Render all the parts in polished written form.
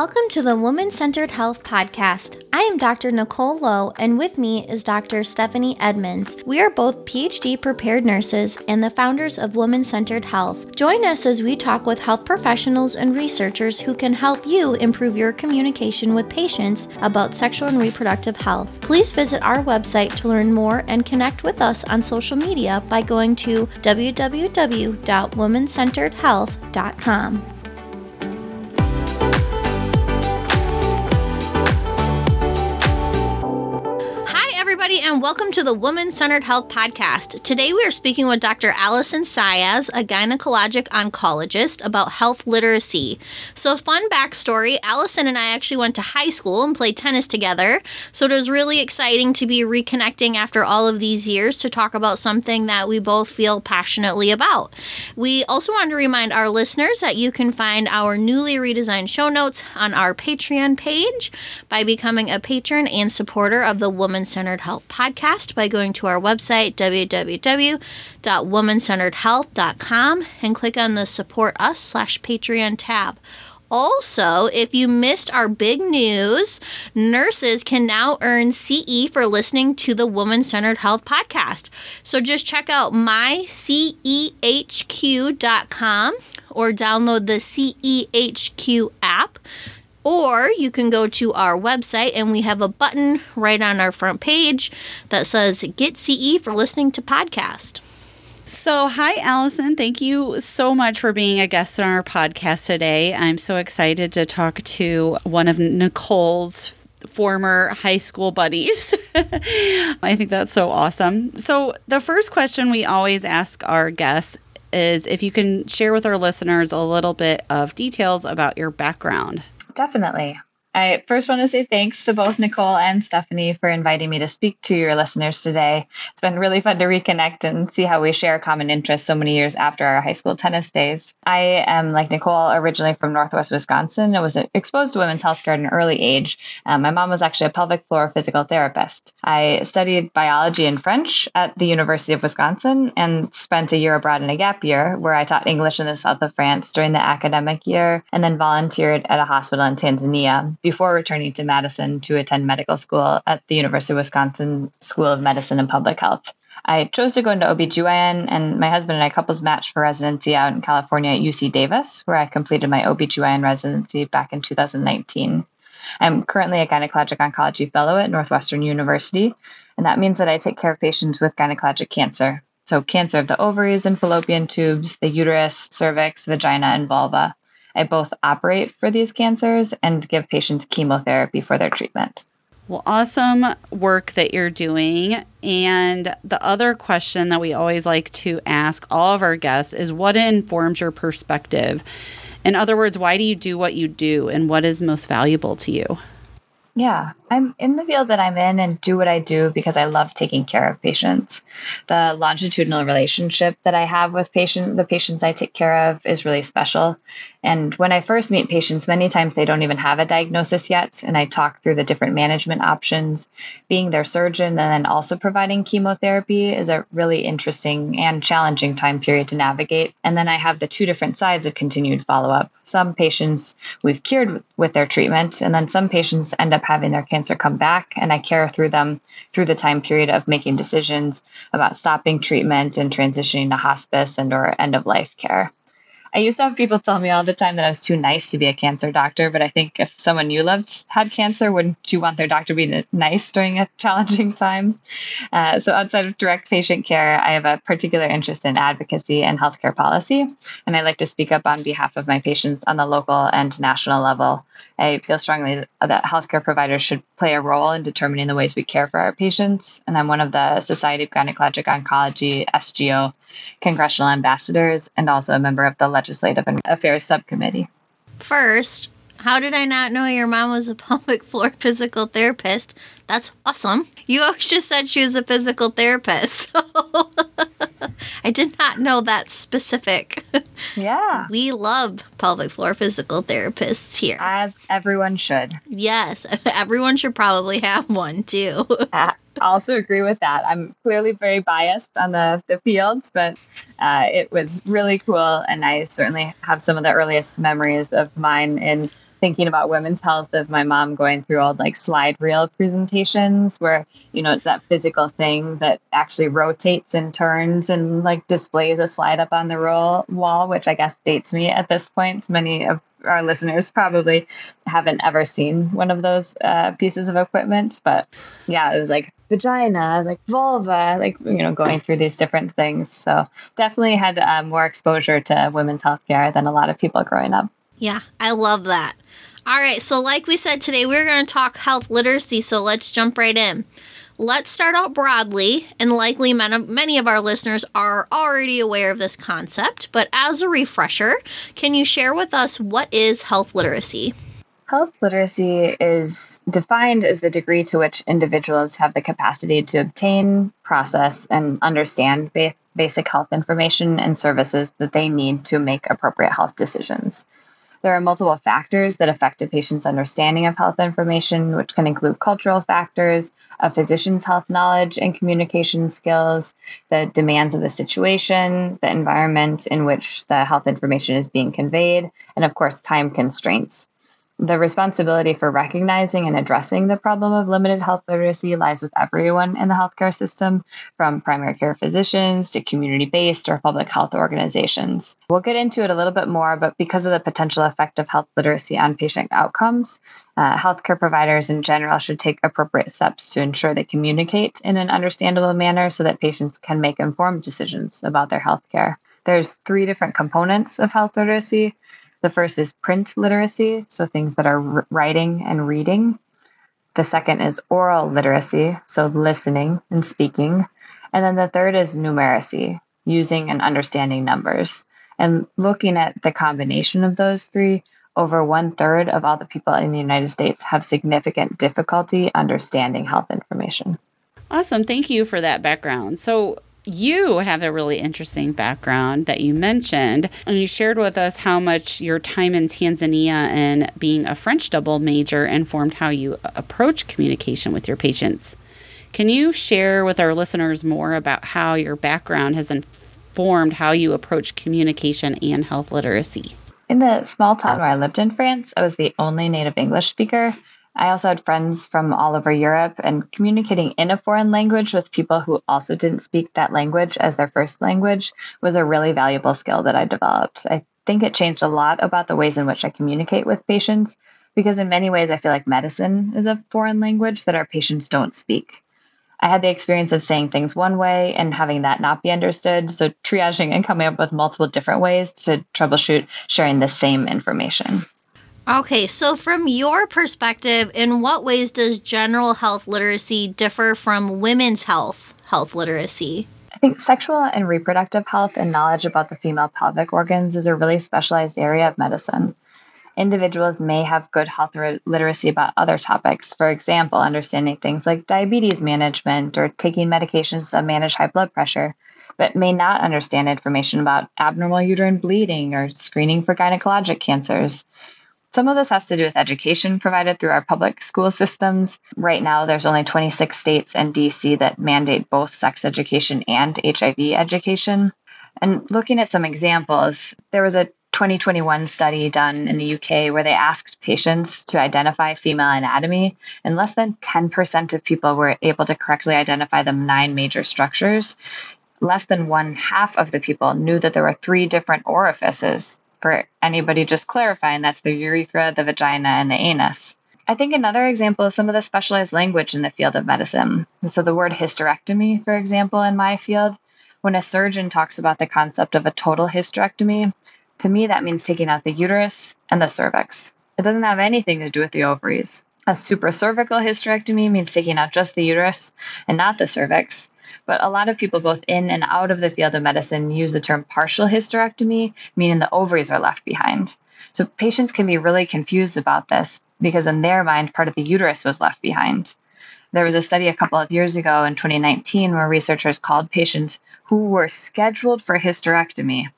Welcome to the Woman-Centered Health Podcast. I am Dr. Nicole Lowe, and with me is Dr. Stephanie Edmonds. We are both PhD prepared nurses and the founders of Woman-Centered Health. Join us as we talk with health professionals and researchers who can help you improve your communication with patients about sexual and reproductive health. Please visit our website to learn more and connect with us on social media by going to www.womancenteredhealth.com. And welcome to the Woman-Centered Health Podcast. Today we are speaking with Dr. Allison Saiz, a gynecologic oncologist, about health literacy. So fun backstory, Allison and I actually went to high school and played tennis together. So it was really exciting to be reconnecting after all of these years to talk about something that we both feel passionately about. We also wanted to remind our listeners that you can find our newly redesigned show notes on our Patreon page by becoming a patron and supporter of the Woman-Centered Health Podcast by going to our website www.womancenteredhealth.com and click on the support us /Patreon tab. Also, if you missed our big news, nurses can now earn CE for listening to the Woman-Centered Health Podcast. So just check out mycehq.com or download the CEHQ app. Or you can go to our website and we have a button right on our front page that says Get CE for listening to podcast. So, hi, Allison. Thank you so much for being a guest on our podcast today. I'm so excited to talk to one of Nicole's former high school buddies. I think that's so awesome. So, the first question we always ask our guests is if you can share with our listeners a little bit of details about your background. Definitely. I first want to say thanks to both Nicole and Stephanie for inviting me to speak to your listeners today. It's been really fun to reconnect and see how we share common interests so many years after our high school tennis days. I am, like Nicole, originally from Northwest Wisconsin. I was exposed to women's health care at an early age. My mom was actually a pelvic floor physical therapist. I studied biology and French at the University of Wisconsin and spent a year abroad in a gap year where I taught English in the south of France during the academic year and then volunteered at a hospital in Tanzania before returning to Madison to attend medical school at the University of Wisconsin School of Medicine and Public Health. I chose to go into OBGYN, and my husband and I couples matched for residency out in California at UC Davis, where I completed my OBGYN residency back in 2019. I'm currently a gynecologic oncology fellow at Northwestern University, and that means that I take care of patients with gynecologic cancer, so cancer of the ovaries and fallopian tubes, the uterus, cervix, vagina, and vulva. I both operate for these cancers and give patients chemotherapy for their treatment. Well, awesome work that you're doing. And the other question that we always like to ask all of our guests is what informs your perspective? In other words, why do you do what you do and what is most valuable to you? Yeah, I'm in the field that I'm in and do what I do because I love taking care of patients. The longitudinal relationship that I have with the patients I take care of is really special. And when I first meet patients, many times they don't even have a diagnosis yet. And I talk through the different management options. Being their surgeon and then also providing chemotherapy is a really interesting and challenging time period to navigate. And then I have the two different sides of continued follow-up. Some patients we've cured with their treatment, and then some patients end up having their cancer come back, and I care through them through the time period of making decisions about stopping treatment and transitioning to hospice and or end-of-life care. I used to have people tell me all the time that I was too nice to be a cancer doctor, but I think if someone you loved had cancer, wouldn't you want their doctor to be nice during a challenging time? So outside of direct patient care, I have a particular interest in advocacy and healthcare policy, and I like to speak up on behalf of my patients on the local and national level. I feel strongly that healthcare providers should play a role in determining the ways we care for our patients, and I'm one of the Society of Gynecologic Oncology, SGO, Congressional Ambassadors, and also a member of the Legislative Affairs Subcommittee. First, how did I not know your mom was a pelvic floor physical therapist? That's awesome. You always just said she was a physical therapist. So I did not know that specific. Yeah. We love pelvic floor physical therapists here. As everyone should. Yes. Everyone should probably have one, too. I also agree with that. I'm clearly very biased on the fields, but it was really cool. And I certainly have some of the earliest memories of mine in thinking about women's health of my mom going through old like slide reel presentations where, you know, it's that physical thing that actually rotates and turns and like displays a slide up on the wall, which I guess dates me at this point. Many of our listeners probably haven't ever seen one of those pieces of equipment, but yeah, it was like vagina, like vulva, like, you know, going through these different things. So definitely had more exposure to women's healthcare than a lot of people growing up. Yeah, I love that. All right, so like we said today, we're going to talk health literacy, so let's jump right in. Let's start out broadly, and likely many of our listeners are already aware of this concept, but as a refresher, can you share with us what is health literacy? Health literacy is defined as the degree to which individuals have the capacity to obtain, process, and understand basic health information and services that they need to make appropriate health decisions. There are multiple factors that affect a patient's understanding of health information, which can include cultural factors, a physician's health knowledge and communication skills, the demands of the situation, the environment in which the health information is being conveyed, and of course, time constraints. The responsibility for recognizing and addressing the problem of limited health literacy lies with everyone in the healthcare system, from primary care physicians to community-based or public health organizations. We'll get into it a little bit more, but because of the potential effect of health literacy on patient outcomes, healthcare providers in general should take appropriate steps to ensure they communicate in an understandable manner so that patients can make informed decisions about their healthcare. There's 3 different components of health literacy. The first is print literacy, so things that are writing and reading. The second is oral literacy, so listening and speaking. And then the third is numeracy, using and understanding numbers. And looking at the combination of those 3, over 1/3 of all the people in the United States have significant difficulty understanding health information. Awesome. Thank you for that background. So you have a really interesting background that you mentioned, and you shared with us how much your time in Tanzania and being a French double major informed how you approach communication with your patients. Can you share with our listeners more about how your background has informed how you approach communication and health literacy? In the small town where I lived in France, I was the only native English speaker. I also had friends from all over Europe, and communicating in a foreign language with people who also didn't speak that language as their first language was a really valuable skill that I developed. I think it changed a lot about the ways in which I communicate with patients, because in many ways I feel like medicine is a foreign language that our patients don't speak. I had the experience of saying things one way and having that not be understood, so triaging and coming up with multiple different ways to troubleshoot sharing the same information. Okay, so from your perspective, in what ways does general health literacy differ from women's health literacy? I think sexual and reproductive health and knowledge about the female pelvic organs is a really specialized area of medicine. Individuals may have good health literacy about other topics, for example, understanding things like diabetes management or taking medications to manage high blood pressure, but may not understand information about abnormal uterine bleeding or screening for gynecologic cancers. Some of this has to do with education provided through our public school systems. Right now, there's only 26 states and DC that mandate both sex education and HIV education. And looking at some examples, there was a 2021 study done in the UK where they asked patients to identify female anatomy, and less than 10% of people were able to correctly identify the 9 major structures. Less than 1/2 of the people knew that there were 3 different orifices. For anybody just clarifying, that's the urethra, the vagina, and the anus. I think another example is some of the specialized language in the field of medicine. And so the word hysterectomy, for example, in my field, when a surgeon talks about the concept of a total hysterectomy, to me that means taking out the uterus and the cervix. It doesn't have anything to do with the ovaries. A supracervical hysterectomy means taking out just the uterus and not the cervix. But a lot of people both in and out of the field of medicine use the term partial hysterectomy, meaning the ovaries are left behind. So patients can be really confused about this because in their mind, part of the uterus was left behind. There was a study a couple of years ago in 2019 where researchers called patients who were scheduled for hysterectomy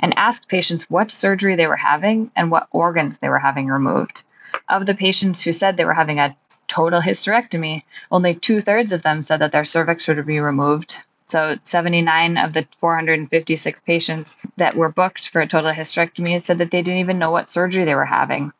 and asked patients what surgery they were having and what organs they were having removed. Of the patients who said they were having a total hysterectomy, only 2/3 of them said that their cervix were to be removed. So 79 of the 456 patients that were booked for a total hysterectomy said that they didn't even know what surgery they were having.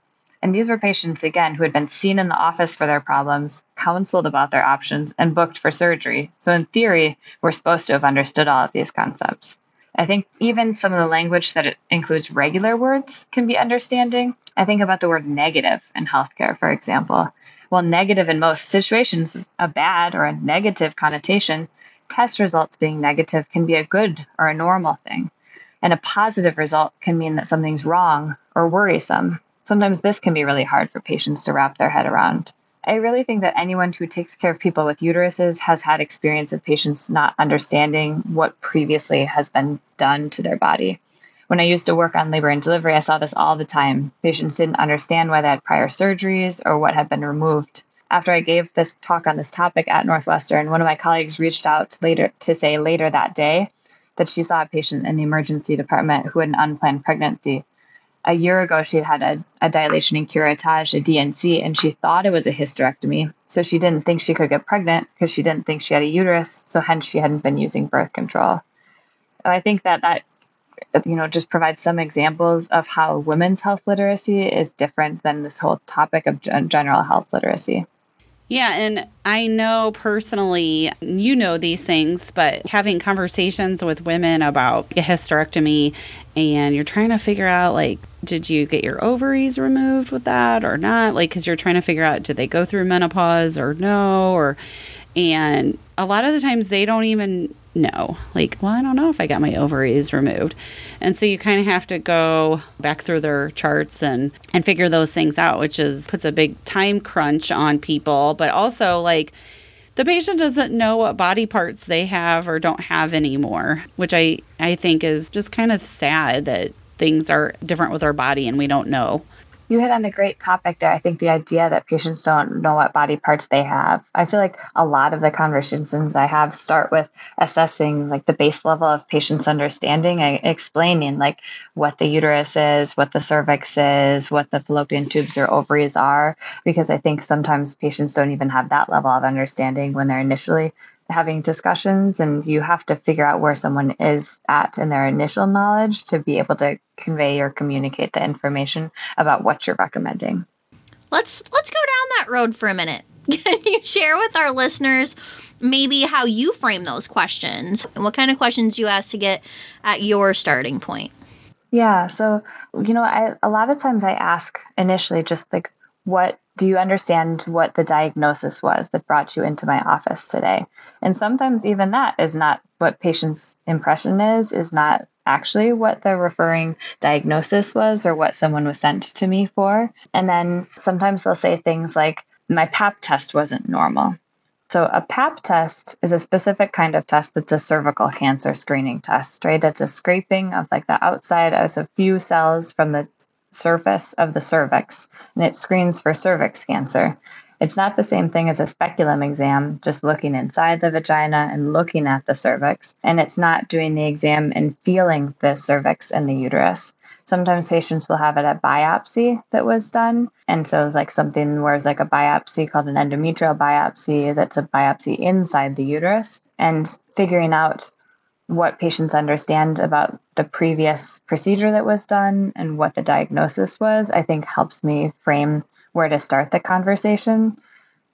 And these were patients, again, who had been seen in the office for their problems, counseled about their options, and booked for surgery. So in theory, we're supposed to have understood all of these concepts. I think even some of the language that it includes regular words can be understanding. I think about the word negative in healthcare, for example. While negative in most situations is a bad or a negative connotation, test results being negative can be a good or a normal thing. And a positive result can mean that something's wrong or worrisome. Sometimes this can be really hard for patients to wrap their head around. I really think that anyone who takes care of people with uteruses has had experience of patients not understanding what previously has been done to their body. When I used to work on labor and delivery, I saw this all the time. Patients didn't understand why they had prior surgeries or what had been removed. After I gave this talk on this topic at Northwestern, one of my colleagues reached out later to say later that day that she saw a patient in the emergency department who had an unplanned pregnancy. A year ago, she had a dilation and curettage, a DNC, and she thought it was a hysterectomy. So she didn't think she could get pregnant because she didn't think she had a uterus. So hence, she hadn't been using birth control. And I think that just provides some examples of how women's health literacy is different than this whole topic of general health literacy. Yeah, and I know personally, you know these things, but having conversations with women about a hysterectomy and you're trying to figure out, did you get your ovaries removed with that or not? Because you're trying to figure out, did they go through menopause or no? And a lot of the times they don't even know. I don't know if I got my ovaries removed. And so you kind of have to go back through their charts and figure those things out, which puts a big time crunch on people. But also, the patient doesn't know what body parts they have or don't have anymore, which I think is just kind of sad that things are different with our body and we don't know. You hit on a great topic there. I think the idea that patients don't know what body parts they have. I feel like a lot of the conversations I have start with assessing the base level of patients' understanding and explaining what the uterus is, what the cervix is, what the fallopian tubes or ovaries are, because I think sometimes patients don't even have that level of understanding when they're initially having discussions, and you have to figure out where someone is at in their initial knowledge to be able to convey or communicate the information about what you're recommending. Let's go down that road for a minute. Can you share with our listeners maybe how you frame those questions and what kind of questions you ask to get at your starting point? Yeah, so, a lot of times I ask initially just what do you understand what the diagnosis was that brought you into my office today? And sometimes even that is not what patient's impression is not actually what the referring diagnosis was or what someone was sent to me for. And then sometimes they'll say things like, my Pap test wasn't normal. So a Pap test is a specific kind of test that's a cervical cancer screening test, right? It's a scraping of the outside of a few cells from the surface of the cervix, and it screens for cervix cancer. It's not the same thing as a speculum exam, just looking inside the vagina and looking at the cervix, and it's not doing the exam and feeling the cervix and the uterus. Sometimes patients will have it at biopsy that was done, and so something where it's a biopsy called an endometrial biopsy, that's a biopsy inside the uterus, and figuring out what patients understand about the previous procedure that was done and what the diagnosis was, I think helps me frame where to start the conversation.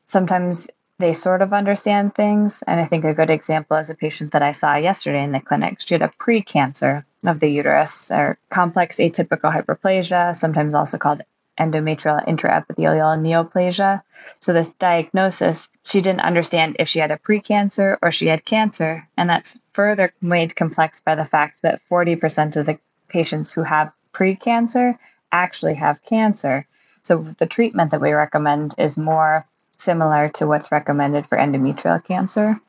Sometimes they sort of understand things. And I think a good example is a patient that I saw yesterday in the clinic. She had a precancer of the uterus or complex atypical hyperplasia, sometimes also called endometrial intraepithelial neoplasia. So this diagnosis, she didn't understand if she had a precancer or she had cancer. And that's further made complex by the fact that 40% of the patients who have precancer actually have cancer. So the treatment that we recommend is more similar to what's recommended for endometrial cancer.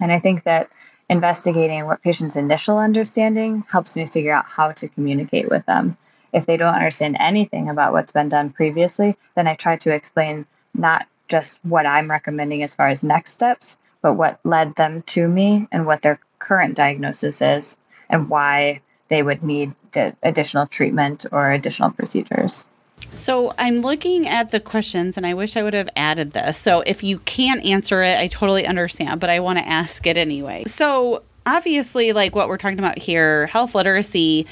And I think that investigating what patients' initial understanding helps me figure out how to communicate with them. If they don't understand anything about what's been done previously, then I try to explain not just what I'm recommending as far as next steps, but what led them to me and what their current diagnosis is and why they would need the additional treatment or additional procedures. So I'm looking at the questions, and I wish I would have added this. So if you can't answer it, I totally understand, but I want to ask it anyway. So obviously, what we're talking about here, health literacy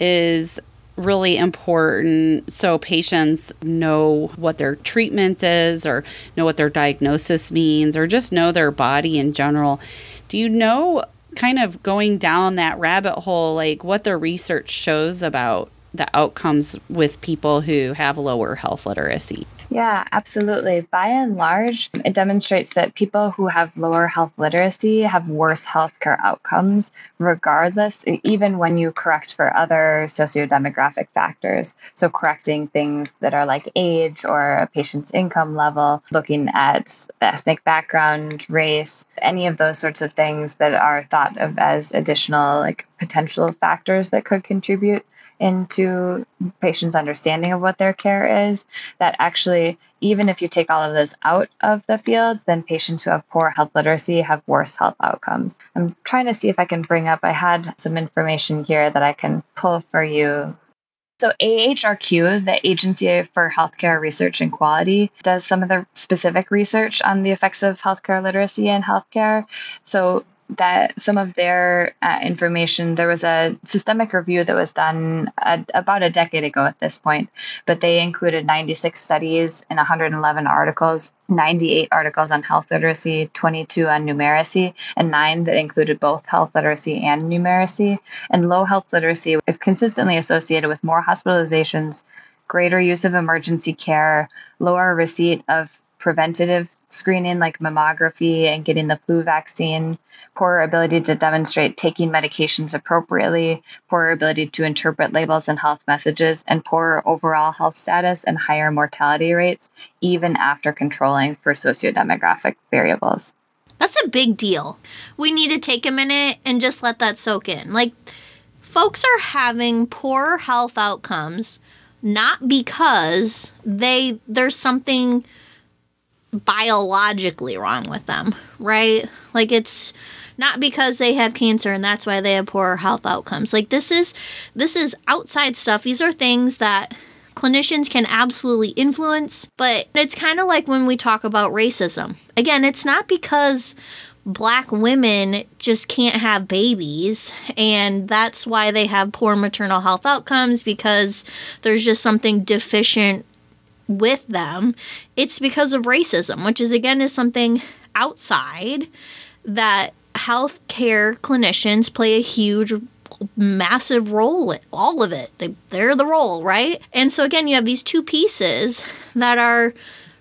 is really important so patients know what their treatment is or know what their diagnosis means or just know their body in general. Do you know, kind of going down that rabbit hole, like what the research shows about the outcomes with people who have lower health literacy? Yeah, absolutely. By and large, it demonstrates that people who have lower health literacy have worse healthcare outcomes, regardless, even when you correct for other sociodemographic factors. So correcting things that are like age or a patient's income level, looking at ethnic background, race, any of those sorts of things that are thought of as additional like potential factors that could contribute into patients' understanding of what their care is, that actually, even if you take all of those out of the fields, then patients who have poor health literacy have worse health outcomes. I'm trying to see if I can bring up, I had some information here that I can pull for you. So AHRQ, the Agency for Healthcare Research and Quality, does some of the specific research on the effects of healthcare literacy in healthcare. So that some of their information, there was a systemic review that was done about a decade ago at this point, but they included 96 studies and 111 articles, 98 articles on health literacy, 22 on numeracy, and 9 that included both health literacy and numeracy. And low health literacy is consistently associated with more hospitalizations, greater use of emergency care, lower receipt of preventative screening like mammography and getting the flu vaccine, poor ability to demonstrate taking medications appropriately, poor ability to interpret labels and health messages, and poor overall health status and higher mortality rates, even after controlling for sociodemographic variables. That's a big deal. We need to take a minute and just let that soak in. Like, folks are having poor health outcomes, not because there's something biologically wrong with them, right? Like, it's not because they have cancer and that's why they have poor health outcomes. Like, this is outside stuff. These are things that clinicians can absolutely influence, but it's kind of like when we talk about racism. Again, it's not because Black women just can't have babies and that's why they have poor maternal health outcomes, because there's just something deficient with them. It's because of racism, which is, again, is something outside that healthcare clinicians play a huge, massive role in. All of it. They're the role, right? And so, again, you have these two pieces that are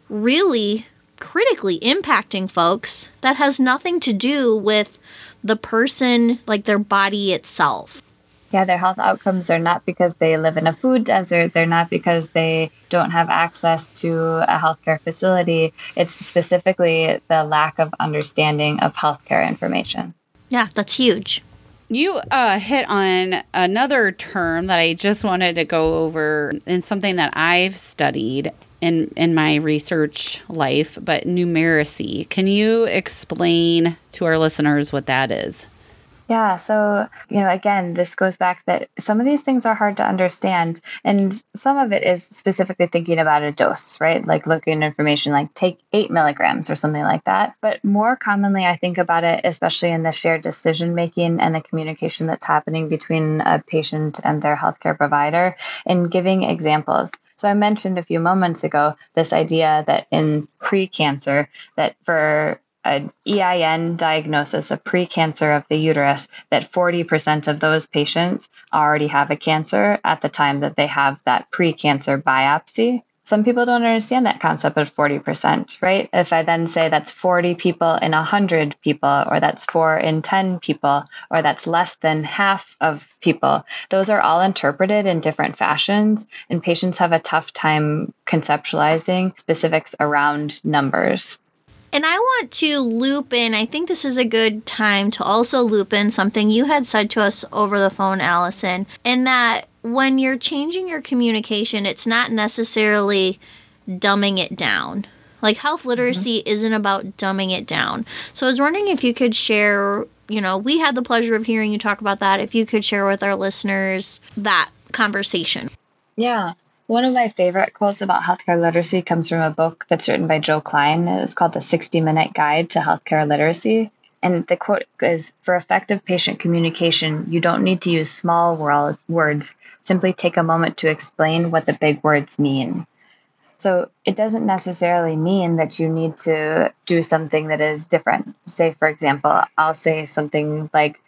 really critically impacting folks that has nothing to do with the person, like their body itself. Yeah, their health outcomes are not because they live in a food desert. They're not because they don't have access to a healthcare facility. It's specifically the lack of understanding of healthcare information. Yeah, that's huge. You hit on another term that I just wanted to go over, and something that I've studied in my research life, but numeracy. Can you explain to our listeners what that is? Yeah. So, again, this goes back that some of these things are hard to understand. And some of it is specifically thinking about a dose, right? Like looking at information like take 8 milligrams or something like that. But more commonly, I think about it, especially in the shared decision making and the communication that's happening between a patient and their healthcare provider, and giving examples. So I mentioned a few moments ago this idea that in pre-cancer, that for an EIN diagnosis, a precancer of the uterus, that 40% of those patients already have a cancer at the time that they have that precancer biopsy. Some people don't understand that concept of 40%, right? If I then say that's 40 people in 100 people, or that's 4 in 10 people, or that's less than half of people, those are all interpreted in different fashions, and patients have a tough time conceptualizing specifics around numbers. And I want to loop in, I think this is a good time to also loop in something you had said to us over the phone, Allison, and that when you're changing your communication, it's not necessarily dumbing it down. Like, health literacy isn't about dumbing it down. So I was wondering if you could share, we had the pleasure of hearing you talk about that, if you could share with our listeners that conversation. Yeah. One of my favorite quotes about healthcare literacy comes from a book that's written by Joe Klein. It's called The 60-Minute Guide to Healthcare Literacy. And the quote is, "For effective patient communication, you don't need to use small words. Simply take a moment to explain what the big words mean." So it doesn't necessarily mean that you need to do something that is different. Say, for example, I'll say something like,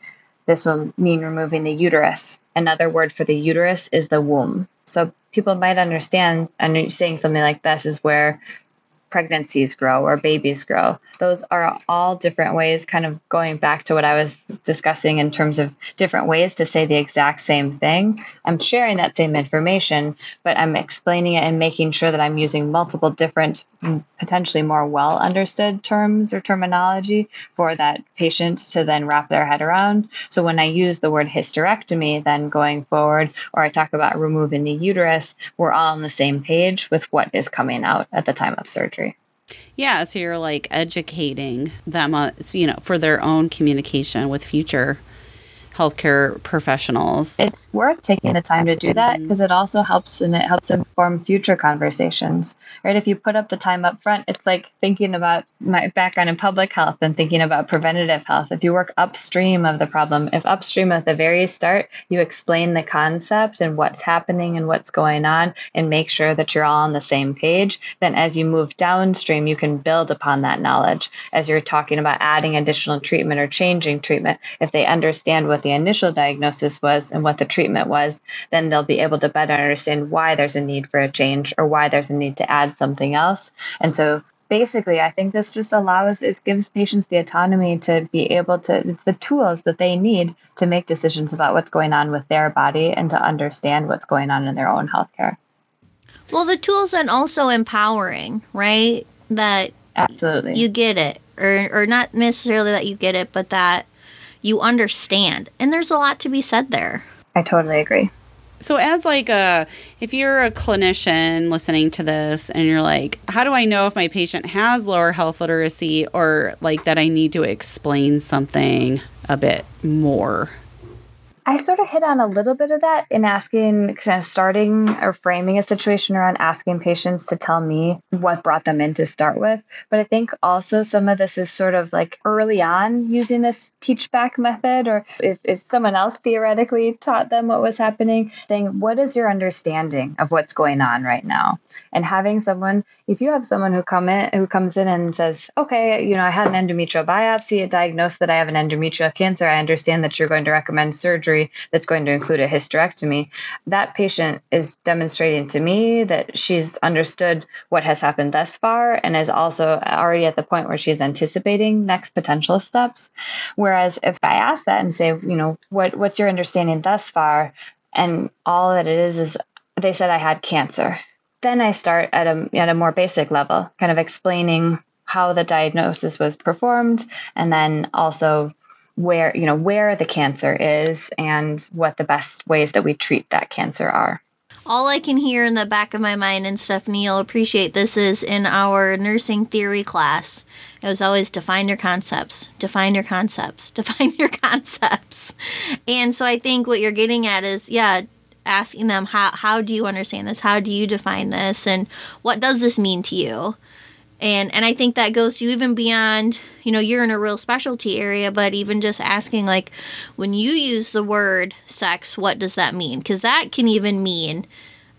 "This will mean removing the uterus." Another word for the uterus is the womb. So people might understand, and saying something like, "This is where pregnancies grow or babies grow." Those are all different ways, kind of going back to what I was discussing in terms of different ways to say the exact same thing. I'm sharing that same information, but I'm explaining it and making sure that I'm using multiple different, potentially more well understood terms or terminology for that patient to then wrap their head around. So when I use the word hysterectomy, then going forward, or I talk about removing the uterus, we're all on the same page with what is coming out at the time of surgery. Yeah, so you're like educating them, for their own communication with future healthcare professionals. It's worth taking the time to do that because it also helps, and it helps inform future conversations, right? If you put up the time up front, it's like thinking about my background in public health and thinking about preventative health. If you work upstream of the problem, if upstream at the very start, you explain the concept and what's happening and what's going on and make sure that you're all on the same page, then as you move downstream, you can build upon that knowledge. As you're talking about adding additional treatment or changing treatment, if they understand what the initial diagnosis was and what the treatment was, then they'll be able to better understand why there's a need for a change or why there's a need to add something else. And so basically, I think this just gives patients the autonomy to be able to, it's the tools that they need to make decisions about what's going on with their body and to understand what's going on in their own healthcare. Well, the tools, and also empowering, right? That absolutely you get it, or not necessarily that you get it, but that you understand. And there's a lot to be said there. I totally agree. So as if you're a clinician listening to this and you're like, how do I know if my patient has lower health literacy or like that I need to explain something a bit more? I sort of hit on a little bit of that in asking, kind of starting or framing a situation around asking patients to tell me what brought them in to start with. But I think also some of this is sort of like early on using this teach back method, or if someone else theoretically taught them what was happening, saying, what is your understanding of what's going on right now? And having someone, if you have someone who comes in and says, okay, I had an endometrial biopsy, it diagnosed that I have an endometrial cancer. I understand that you're going to recommend surgery that's going to include a hysterectomy. That patient is demonstrating to me that she's understood what has happened thus far and is also already at the point where she's anticipating next potential steps. Whereas if I ask that and say, what's your understanding thus far? And all that it is they said I had cancer. Then I start at a more basic level, kind of explaining how the diagnosis was performed and then also where the cancer is and what the best ways that we treat that cancer are. All I can hear in the back of my mind, and Stephanie, you'll appreciate this, is in our nursing theory class, it was always define your concepts. And so I think what you're getting at is, asking them, how do you understand this? How do you define this? And what does this mean to you? And I think that goes to even beyond, you're in a real specialty area, but even just asking, like, when you use the word sex, what does that mean? Because that can even mean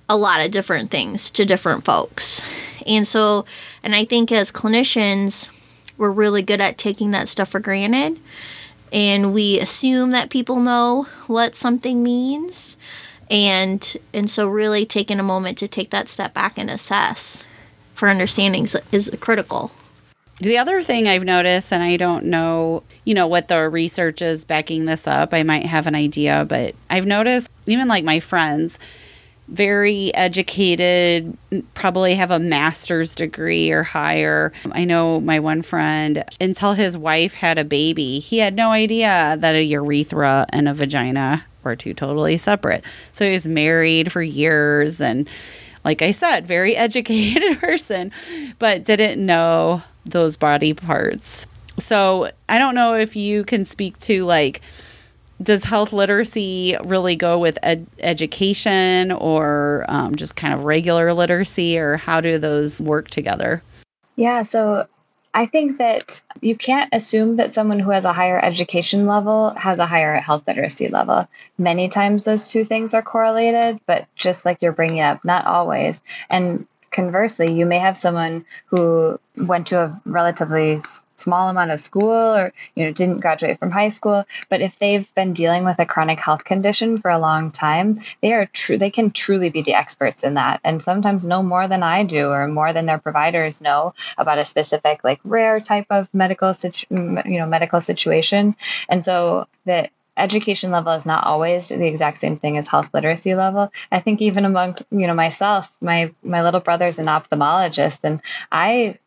a lot of different things to different folks. And I think as clinicians, we're really good at taking that stuff for granted. And we assume that people know what something means. And so really taking a moment to take that step back and assess for understandings is critical. The other thing I've noticed, and I don't know, what the research is backing this up. I might have an idea, but I've noticed even like my friends, very educated, probably have a master's degree or higher. I know my one friend, until his wife had a baby, he had no idea that a urethra and a vagina were two totally separate. So he was married for years and, like I said, very educated person, but didn't know those body parts. So I don't know if you can speak to, like, does health literacy really go with education or just kind of regular literacy, or how do those work together? Yeah, so I think that you can't assume that someone who has a higher education level has a higher health literacy level. Many times those two things are correlated, but just like you're bringing up, not always. And conversely, you may have someone who went to a relatively small amount of school or, didn't graduate from high school, but if they've been dealing with a chronic health condition for a long time, they can truly be the experts in that, and sometimes know more than I do or more than their providers know about a specific rare type of medical situation. And so the education level is not always the exact same thing as health literacy level. I think even among myself, my little brother's an ophthalmologist, and I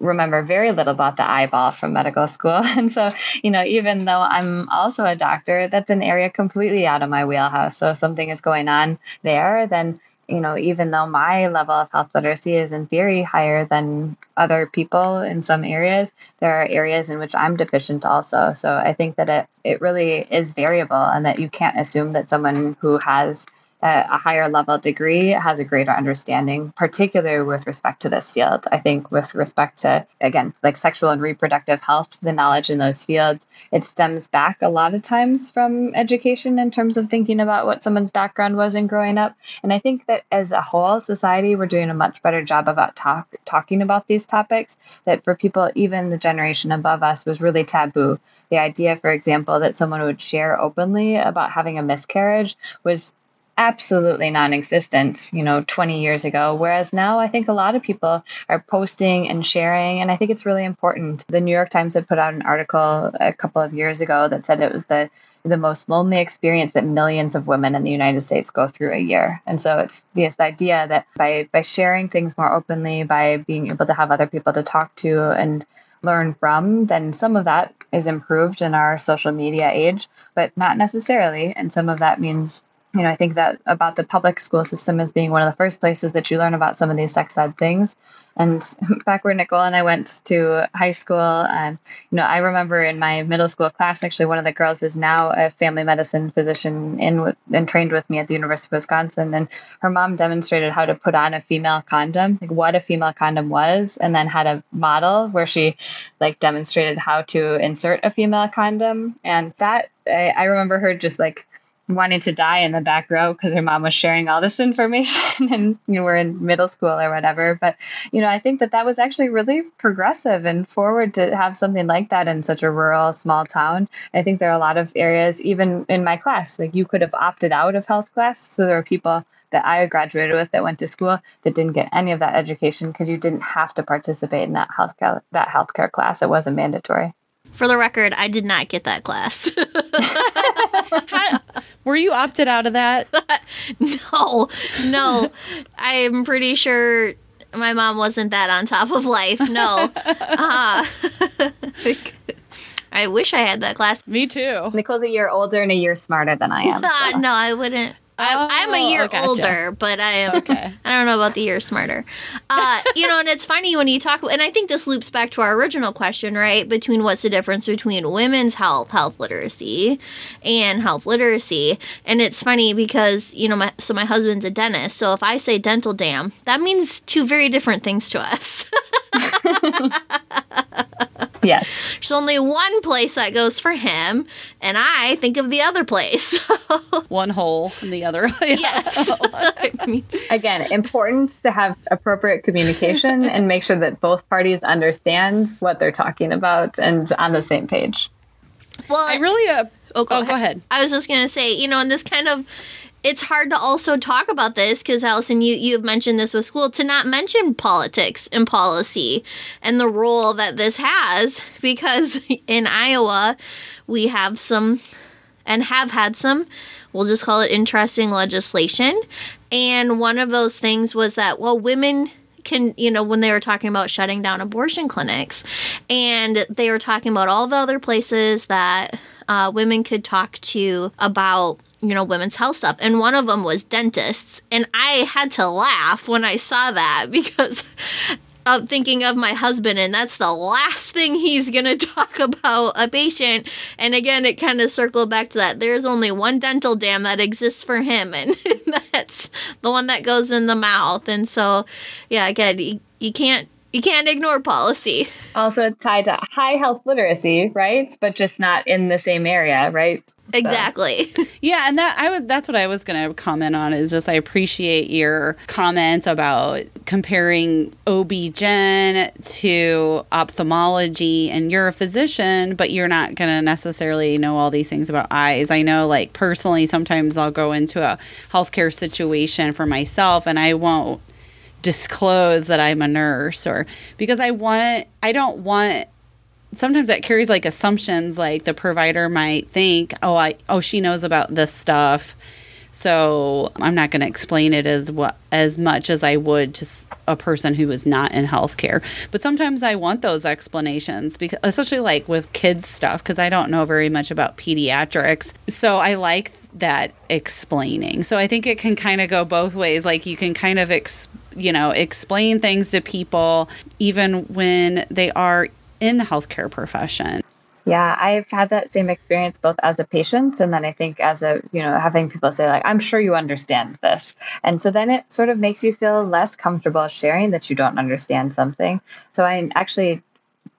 remember very little about the eyeball from medical school. And so, even though I'm also a doctor, that's an area completely out of my wheelhouse. So if something is going on there, then, even though my level of health literacy is in theory higher than other people in some areas, there are areas in which I'm deficient also. So I think that it really is variable, and that you can't assume that someone who has a higher level degree has a greater understanding, particularly with respect to this field. I think with respect to, again, sexual and reproductive health, the knowledge in those fields, it stems back a lot of times from education in terms of thinking about what someone's background was in growing up. And I think that as a whole society, we're doing a much better job about talking about these topics that for people, even the generation above us, was really taboo. The idea, for example, that someone would share openly about having a miscarriage was absolutely non-existent, 20 years ago. Whereas now I think a lot of people are posting and sharing, and I think it's really important. The New York Times had put out an article a couple of years ago that said it was the most lonely experience that millions of women in the United States go through a year. And so it's this idea that by sharing things more openly, by being able to have other people to talk to and learn from, then some of that is improved in our social media age, but not necessarily. And some of that means I think that about the public school system as being one of the first places that you learn about some of these sex ed things. And back where Nicole and I went to high school, I remember in my middle school class, actually one of the girls is now a family medicine physician and trained with me at the University of Wisconsin. And her mom demonstrated how to put on a female condom, what a female condom was, and then had a model where she demonstrated how to insert a female condom. And that, I remember her just wanting to die in the back row because her mom was sharing all this information and we're in middle school or whatever. But, I think that was actually really progressive and forward to have something like that in such a rural, small town. I think there are a lot of areas, even in my class, you could have opted out of health class. So there are people that I graduated with that went to school that didn't get any of that education because you didn't have to participate in that healthcare class. It wasn't mandatory. For the record, I did not get that class. Were you opted out of that? No. I'm pretty sure my mom wasn't that on top of life. No. I wish I had that class. Me too. Nicole's a year older and a year smarter than I am. So. No, I wouldn't. I'm a year older, but I am. Okay. I don't know about the year smarter. And it's funny when you talk, and I think this loops back to our original question, right? Between what's the difference between women's health literacy, and health literacy. And it's funny because, my husband's a dentist. So if I say dental dam, that means two very different things to us. Yes. There's only one place that goes for him, and I think of the other place. One hole and the other. Yes. Again, important to have appropriate communication and make sure that both parties understand what they're talking about and on the same page. Well, I really... go ahead. I was just going to say, and this kind of... It's hard to also talk about this because, Allison, you've mentioned this with school, to not mention politics and policy and the role that this has, because in Iowa, we have some and have had some, we'll just call it interesting legislation. And one of those things was that, women can, when they were talking about shutting down abortion clinics, and they were talking about all the other places that women could talk to about women's health stuff. And one of them was dentists. And I had to laugh when I saw that because I'm thinking of my husband, and that's the last thing he's going to talk about a patient. And again, it kind of circled back to that. There's only one dental dam that exists for him, and that's the one that goes in the mouth. And so, yeah, again, you can't You can't ignore policy. Also, it's tied to high health literacy, right? But just not in the same area, right? Exactly. So. Yeah, and that's what I was going to comment on is just I appreciate your comments about comparing OB-GYN to ophthalmology, and you're a physician, but you're not going to necessarily know all these things about eyes. I know, like, personally, sometimes I'll go into a healthcare situation for myself, and I won't disclose that I'm a nurse, or because I don't want sometimes that carries like assumptions, like the provider might think, she knows about this stuff, so I'm not going to explain it as much as I would to a person who is not in healthcare. But sometimes I want those explanations, because especially like with kids stuff, because I don't know very much about pediatrics, so I like that explaining. So I think it can kind of go both ways. Like you can kind of explain things to people even when they are in the healthcare profession. Yeah, I've had that same experience both as a patient and then I think as a, having people say like, I'm sure you understand this. And so then it sort of makes you feel less comfortable sharing that you don't understand something. So I actually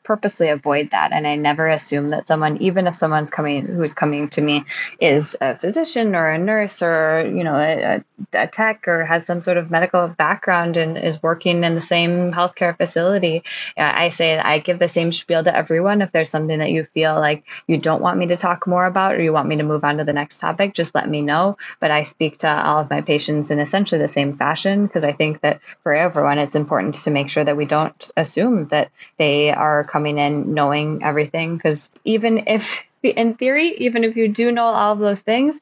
purposely avoid that. And I never assume that someone, even if someone's who's coming to me is a physician or a nurse or, a tech or has some sort of medical background and is working in the same healthcare facility. I say, I give the same spiel to everyone. If there's something that you feel like you don't want me to talk more about, or you want me to move on to the next topic, just let me know. But I speak to all of my patients in essentially the same fashion, because I think that for everyone, it's important to make sure that we don't assume that they are coming in knowing everything, because even if in theory, even if you do know all of those things,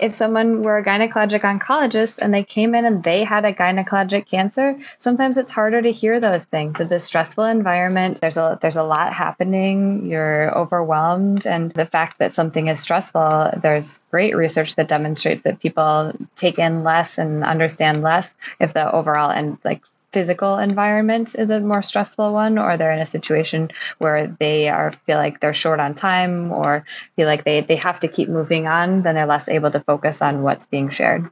if someone were a gynecologic oncologist and they came in and they had a gynecologic cancer, sometimes it's harder to hear those things. It's a stressful environment. There's a lot happening. You're overwhelmed. And the fact that something is stressful, there's great research that demonstrates that people take in less and understand less if the overall and like physical environment is a more stressful one, or they're in a situation where they feel like they're short on time or feel like they have to keep moving on, then they're less able to focus on what's being shared.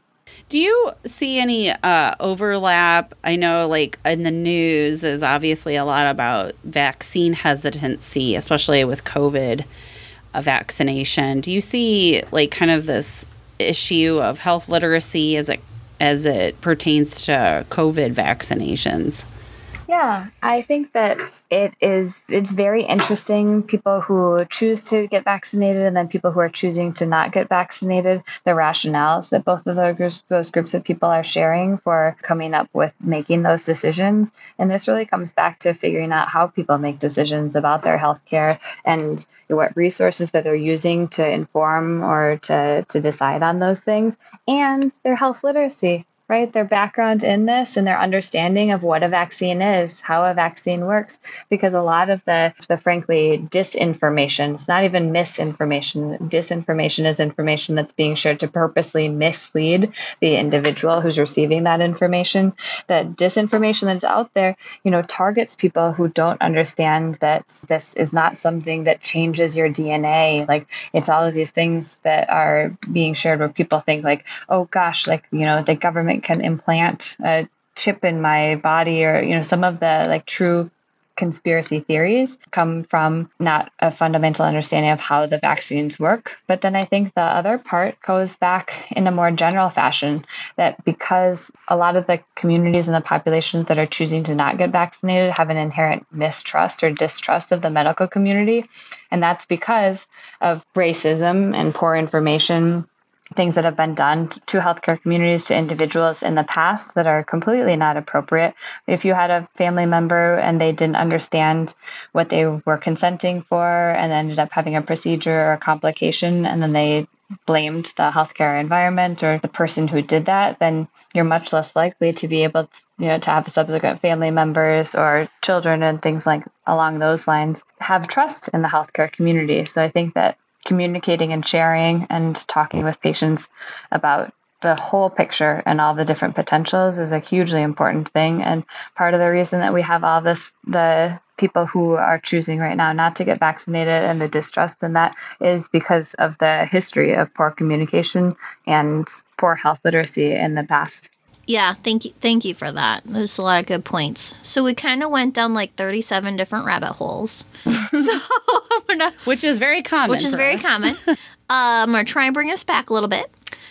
Do you see any overlap? I know like in the news is obviously a lot about vaccine hesitancy, especially with COVID vaccination. Do you see like kind of this issue of health literacy as it pertains to COVID vaccinations? Yeah, I think that it's very interesting. People who choose to get vaccinated and then people who are choosing to not get vaccinated, the rationales that both of those groups of people are sharing for coming up with making those decisions. And this really comes back to figuring out how people make decisions about their healthcare and what resources that they're using to inform or to decide on those things, and their health literacy. Right? Their background in this and their understanding of what a vaccine is, how a vaccine works, because a lot of the frankly disinformation, it's not even misinformation. Disinformation is information that's being shared to purposely mislead the individual who's receiving that information. That disinformation that's out there, targets people who don't understand that this is not something that changes your DNA. Like it's all of these things that are being shared where people think like, oh gosh, like, the government can implant a chip in my body, or some of the like true conspiracy theories come from not a fundamental understanding of how the vaccines work. But then I think the other part goes back in a more general fashion, that because a lot of the communities and the populations that are choosing to not get vaccinated have an inherent mistrust or distrust of the medical community, and that's because of racism and poor information, things that have been done to healthcare communities, to individuals in the past that are completely not appropriate. If you had a family member and they didn't understand what they were consenting for and ended up having a procedure or a complication, and then they blamed the healthcare environment or the person who did that, then you're much less likely to be able to, to have subsequent family members or children and things like along those lines have trust in the healthcare community. So I think that communicating and sharing and talking with patients about the whole picture and all the different potentials is a hugely important thing. And part of the reason that we have all this, the people who are choosing right now not to get vaccinated and the distrust in that, is because of the history of poor communication and poor health literacy in the past. Yeah, thank you for that. There's a lot of good points. So we kind of went down like 37 different rabbit holes. So which is very common. Which is very common. I'm going to try and bring us back a little bit.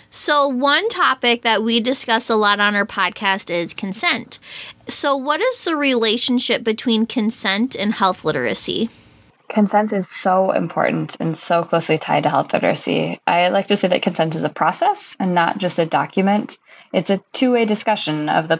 So one topic that we discuss a lot on our podcast is consent. So what is the relationship between consent and health literacy? Consent is so important and so closely tied to health literacy. I like to say that consent is a process and not just a document. It's a two-way discussion of the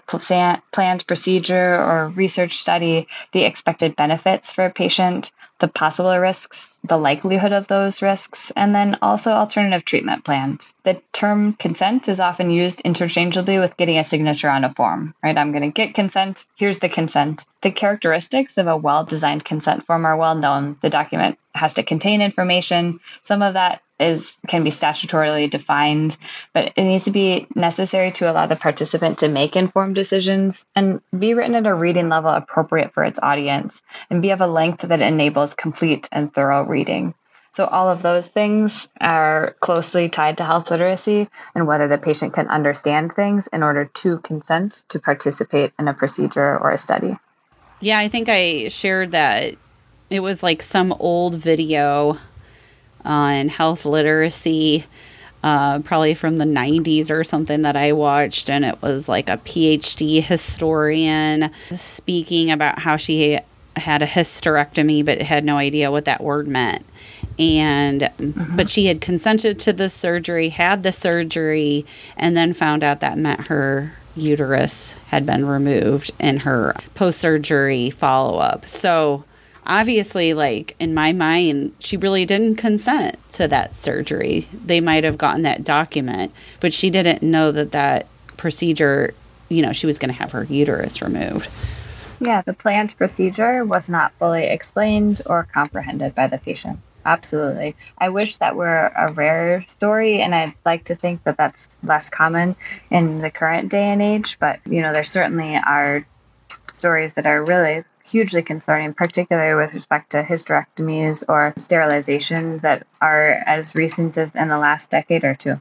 planned procedure or research study, the expected benefits for a patient, the possible risks, the likelihood of those risks, and then also alternative treatment plans. The term consent is often used interchangeably with getting a signature on a form, right? I'm going to get consent. Here's the consent. The characteristics of a well-designed consent form are well known. The document has to contain information. Some of that can be statutorily defined, but it needs to be necessary to allow the participant to make informed decisions and be written at a reading level appropriate for its audience and be of a length that enables complete and thorough reading. So all of those things are closely tied to health literacy and whether the patient can understand things in order to consent to participate in a procedure or a study. Yeah, I think I shared that it was like some old video on health literacy, probably from the 90s or something that I watched. And it was like a PhD historian speaking about how she had a hysterectomy, but had no idea what that word meant. But she had consented to the surgery, had the surgery, and then found out that meant her uterus had been removed in her post-surgery follow-up. So obviously, like, in my mind, she really didn't consent to that surgery. They might have gotten that document, but she didn't know that procedure, you know, she was going to have her uterus removed. Yeah, the planned procedure was not fully explained or comprehended by the patient. Absolutely. I wish that were a rarer story, and I'd like to think that that's less common in the current day and age, but, you know, there certainly are stories that are really hugely concerning, particularly with respect to hysterectomies or sterilization that are as recent as in the last decade or two.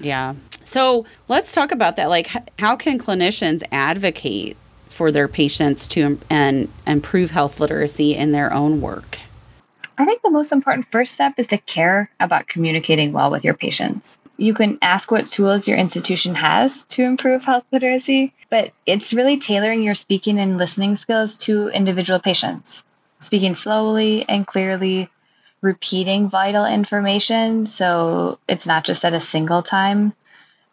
Yeah. So let's talk about that. Like, how can clinicians advocate for their patients to and improve health literacy in their own work? I think the most important first step is to care about communicating well with your patients. You can ask what tools your institution has to improve health literacy, but it's really tailoring your speaking and listening skills to individual patients. Speaking slowly and clearly, repeating vital information so it's not just at a single time,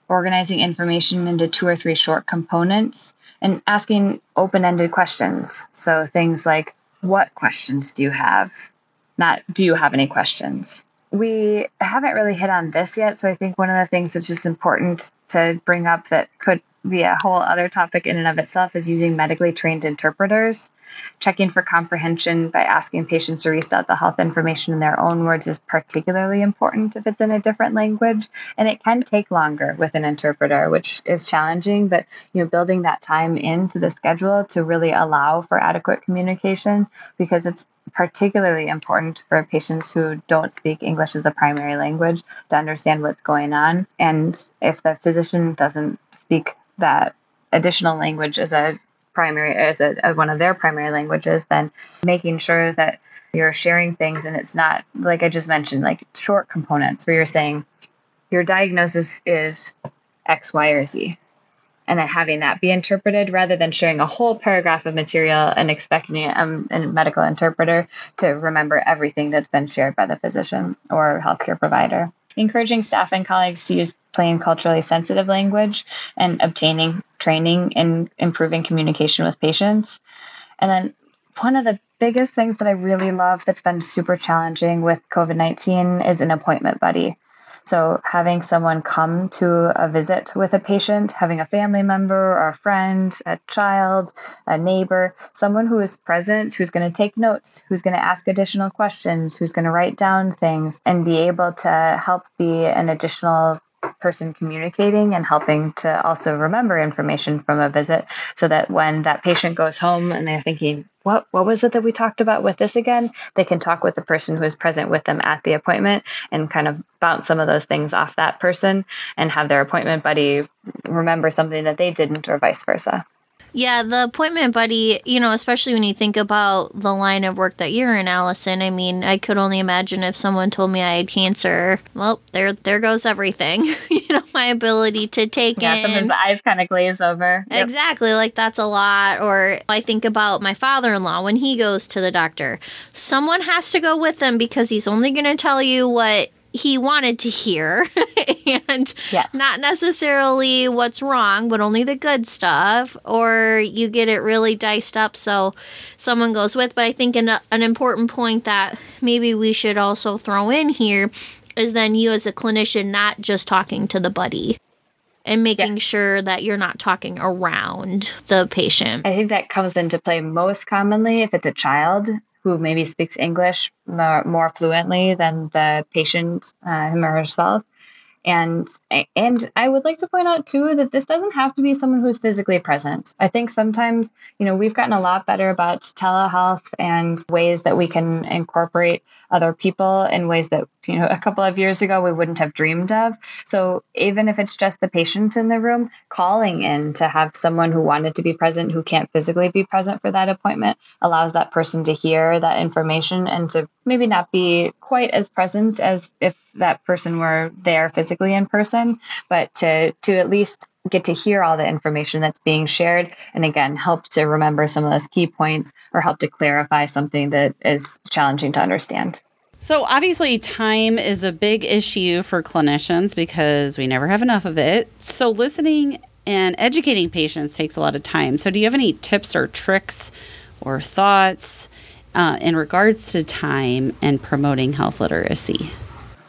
organizing information into 2 or 3 short components, and asking open-ended questions. So things like, what questions do you have? Not, do you have any questions? We haven't really hit on this yet, so I think one of the things that's just important to bring up that could be a whole other topic in and of itself is using medically trained interpreters. Checking for comprehension by asking patients to recite the health information in their own words is particularly important if it's in a different language, and it can take longer with an interpreter, which is challenging, but you know, building that time into the schedule to really allow for adequate communication, because it's particularly important for patients who don't speak English as a primary language to understand what's going on. And if the physician doesn't speak that additional language as a primary, as one of their primary languages, then making sure that you're sharing things and it's not, like I just mentioned, like short components where you're saying your diagnosis is X, Y, or Z, and then having that be interpreted rather than sharing a whole paragraph of material and expecting a medical interpreter to remember everything that's been shared by the physician or healthcare provider. Encouraging staff and colleagues to use plain culturally sensitive language and obtaining training in improving communication with patients. And then one of the biggest things that I really love that's been super challenging with COVID-19 is an appointment buddy. So having someone come to a visit with a patient, having a family member or a friend, a child, a neighbor, someone who is present, who's going to take notes, who's going to ask additional questions, who's going to write down things and be able to help be an additional person communicating and helping to also remember information from a visit so that when that patient goes home and they're thinking, what was it that we talked about with this again? They can talk with the person who is present with them at the appointment and kind of bounce some of those things off that person and have their appointment buddy remember something that they didn't or vice versa. Yeah, the appointment buddy, you know, especially when you think about the line of work that you're in, Allison, I mean, I could only imagine if someone told me I had cancer, well, there goes everything, you know, my ability to take in. Sometimes the eyes kind of glaze over. Exactly, yep. Like that's a lot. Or I think about my father-in-law when he goes to the doctor. Someone has to go with them because he's only going to tell you what he wanted to hear and yes. Not necessarily what's wrong, but only the good stuff, or you get it really diced up. So someone goes with, but I think an important point that maybe we should also throw in here is then you as a clinician, not just talking to the buddy and making yes. sure that you're not talking around the patient. I think that comes into play most commonly if it's a child who maybe speaks English more fluently than the patient, him or herself. And I would like to point out, too, that this doesn't have to be someone who's physically present. I think sometimes, you know, we've gotten a lot better about telehealth and ways that we can incorporate other people in ways that, you know, a couple of years ago we wouldn't have dreamed of. So even if it's just the patient in the room, calling in to have someone who wanted to be present, who can't physically be present for that appointment, allows that person to hear that information and to maybe not be quite as present as if that person were there physically in person, but to at least get to hear all the information that's being shared. And again, help to remember some of those key points or help to clarify something that is challenging to understand. So obviously time is a big issue for clinicians because we never have enough of it. So listening and educating patients takes a lot of time. So do you have any tips or tricks or thoughts in regards to time and promoting health literacy?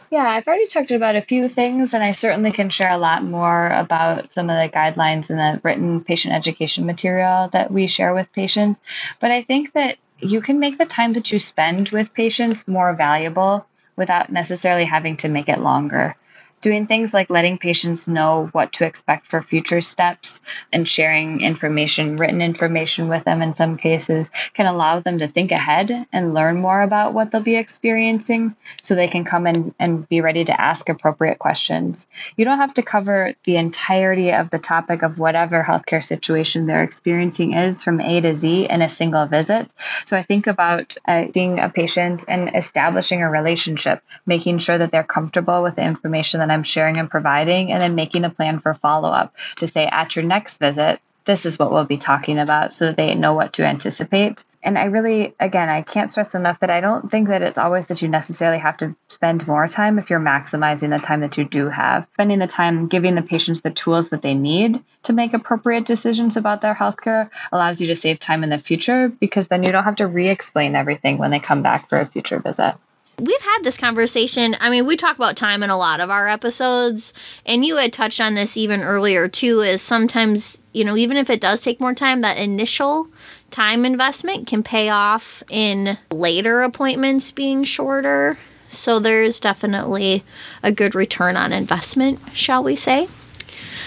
Yeah, I've already talked about a few things, and I certainly can share a lot more about some of the guidelines in the written patient education material that we share with patients. But I think that you can make the time that you spend with patients more valuable without necessarily having to make it longer. Doing things like letting patients know what to expect for future steps and sharing information, written information with them in some cases, can allow them to think ahead and learn more about what they'll be experiencing so they can come in and be ready to ask appropriate questions. You don't have to cover the entirety of the topic of whatever healthcare situation they're experiencing is from A to Z in a single visit. So I think about seeing a patient and establishing a relationship, making sure that they're comfortable with the information that I'm sharing and providing, and then making a plan for follow-up to say, at your next visit, this is what we'll be talking about so that they know what to anticipate. And I really, again, I can't stress enough that I don't think that it's always that you necessarily have to spend more time if you're maximizing the time that you do have. Spending the time giving the patients the tools that they need to make appropriate decisions about their healthcare allows you to save time in the future because then you don't have to re-explain everything when they come back for a future visit. We've had this conversation. I mean, we talk about time in a lot of our episodes, and you had touched on this even earlier, too, is sometimes, you know, even if it does take more time, that initial time investment can pay off in later appointments being shorter. So there's definitely a good return on investment, shall we say?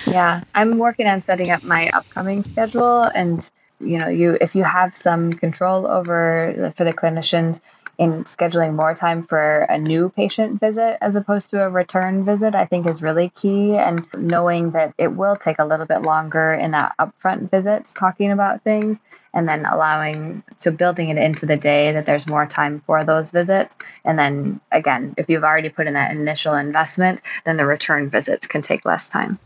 Yeah, I'm working on setting up my upcoming schedule. And, you know, if you have some control over for the clinicians, in scheduling more time for a new patient visit as opposed to a return visit, I think is really key. And knowing that it will take a little bit longer in that upfront visit, talking about things, and then building it into the day that there's more time for those visits. And then again, if you've already put in that initial investment, then the return visits can take less time.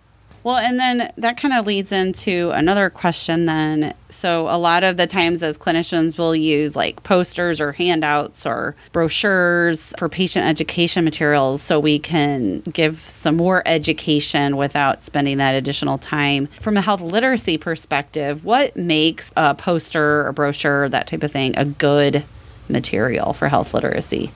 Well, and then that kind of leads into another question then. So a lot of the times as clinicians, we'll use like posters or handouts or brochures for patient education materials so we can give some more education without spending that additional time. From a health literacy perspective, what makes a poster, a brochure, that type of thing, a good material for health literacy?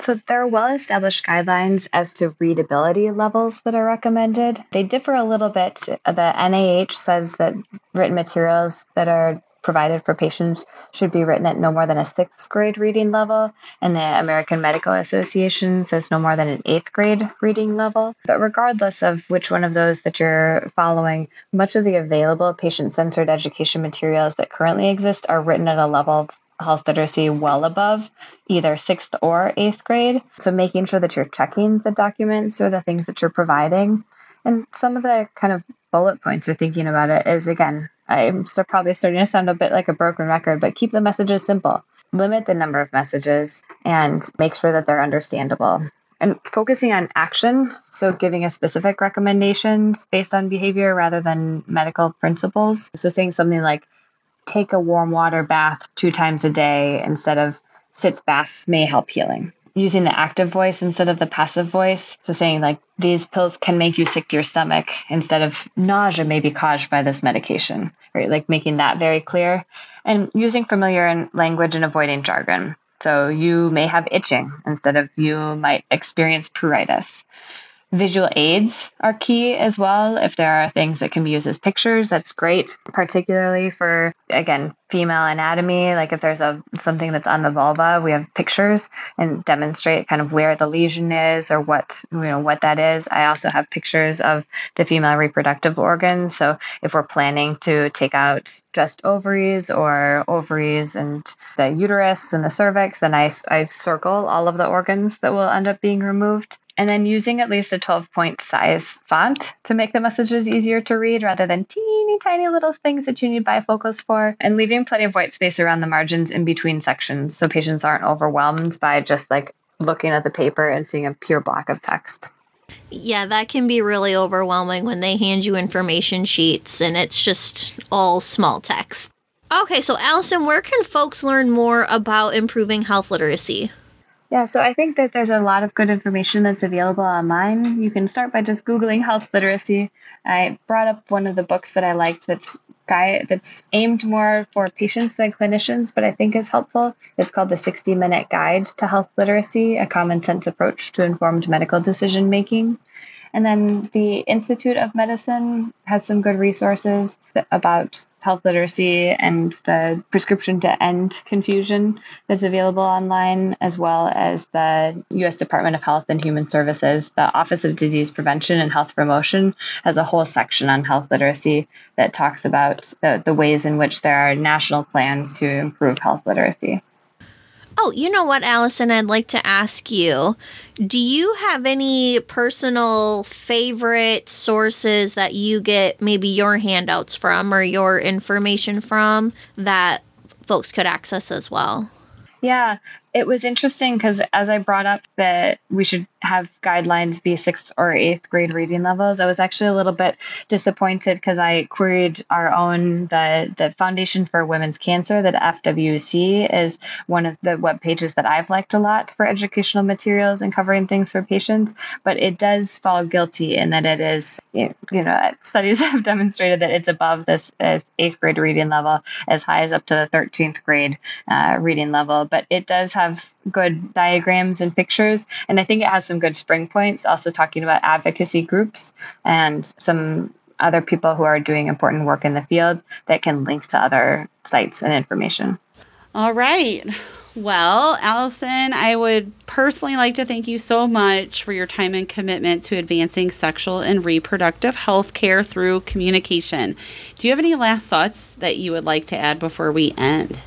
So there are well-established guidelines as to readability levels that are recommended. They differ a little bit. The NIH says that written materials that are provided for patients should be written at no more than a 6th grade reading level, and the American Medical Association says no more than an 8th grade reading level. But regardless of which one of those that you're following, much of the available patient-centered education materials that currently exist are written at a level of health literacy well above either 6th or 8th grade. So making sure that you're checking the documents or the things that you're providing. And some of the kind of bullet points or thinking about it is, again, I'm still probably starting to sound a bit like a broken record, but keep the messages simple. Limit the number of messages and make sure that they're understandable. And focusing on action, so giving a specific recommendations based on behavior rather than medical principles. So saying something like, take a warm water bath 2 times a day instead of sitz baths may help healing. Using the active voice instead of the passive voice. So saying like, these pills can make you sick to your stomach instead of nausea may be caused by this medication, right? Like making that very clear and using familiar language and avoiding jargon. So you may have itching instead of you might experience pruritus. Visual aids are key as well. If there are things that can be used as pictures, that's great, particularly for, again, female anatomy. Like if there's something that's on the vulva, we have pictures and demonstrate kind of where the lesion is or what that is. I also have pictures of the female reproductive organs. So if we're planning to take out just ovaries or ovaries and the uterus and the cervix, then I circle all of the organs that will end up being removed. And then using at least a 12-point size font to make the messages easier to read rather than teeny tiny little things that you need bifocals for, and leaving plenty of white space around the margins in between sections so patients aren't overwhelmed by just like looking at the paper and seeing a pure block of text. Yeah, that can be really overwhelming when they hand you information sheets and it's just all small text. Okay, so Allison, where can folks learn more about improving health literacy? Yeah, so I think that there's a lot of good information that's available online. You can start by just Googling health literacy. I brought up one of the books that I liked that's aimed more for patients than clinicians, but I think is helpful. It's called The 60-Minute Guide to Health Literacy, A Common Sense Approach to Informed Medical Decision Making. And then the Institute of Medicine has some good resources about health literacy and the prescription to end confusion that's available online, as well as the U.S. Department of Health and Human Services. The Office of Disease Prevention and Health Promotion has a whole section on health literacy that talks about the ways in which there are national plans to improve health literacy. Oh, you know what, Allison, I'd like to ask you, do you have any personal favorite sources that you get maybe your handouts from or your information from that folks could access as well? Yeah, it was interesting because as I brought up that we should have guidelines be 6th or 8th grade reading levels, I was actually a little bit disappointed because I queried our own, the Foundation for Women's Cancer, that FWC is one of the web pages that I've liked a lot for educational materials and covering things for patients, but it does fall guilty in that it is, studies have demonstrated that it's above this as 8th grade reading level, as high as up to the 13th grade reading level, but it does have good diagrams and pictures, and I think it has some good spring points, also talking about advocacy groups and some other people who are doing important work in the field that can link to other sites and information. All right. Well, Allison, I would personally like to thank you so much for your time and commitment to advancing sexual and reproductive health care through communication. Do you have any last thoughts that you would like to add before we end?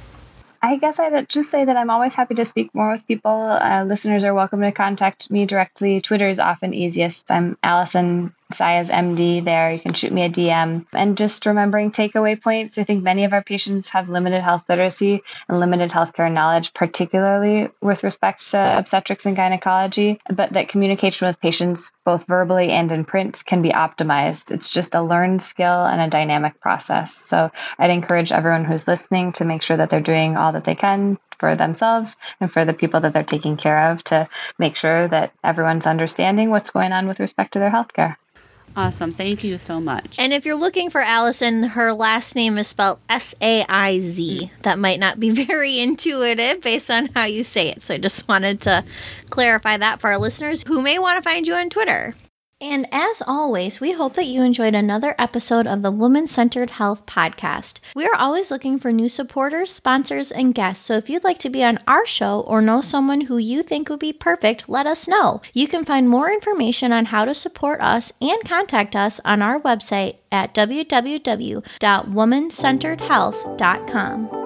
I guess I'd just say that I'm always happy to speak more with people. Listeners are welcome to contact me directly. Twitter is often easiest. I'm Allison Saiz, MD there. You can shoot me a DM. And just remembering takeaway points. I think many of our patients have limited health literacy and limited healthcare knowledge, particularly with respect to obstetrics and gynecology, but that communication with patients, both verbally and in print, can be optimized. It's just a learned skill and a dynamic process. So I'd encourage everyone who's listening to make sure that they're doing all that they can for themselves and for the people that they're taking care of to make sure that everyone's understanding what's going on with respect to their healthcare. Awesome. Thank you so much. And if you're looking for Allison, her last name is spelled Saiz. That might not be very intuitive based on how you say it. So I just wanted to clarify that for our listeners who may want to find you on Twitter. And as always, we hope that you enjoyed another episode of the Woman-Centered Health podcast. We are always looking for new supporters, sponsors, and guests. So if you'd like to be on our show or know someone who you think would be perfect, let us know. You can find more information on how to support us and contact us on our website at www.womancenteredhealth.com.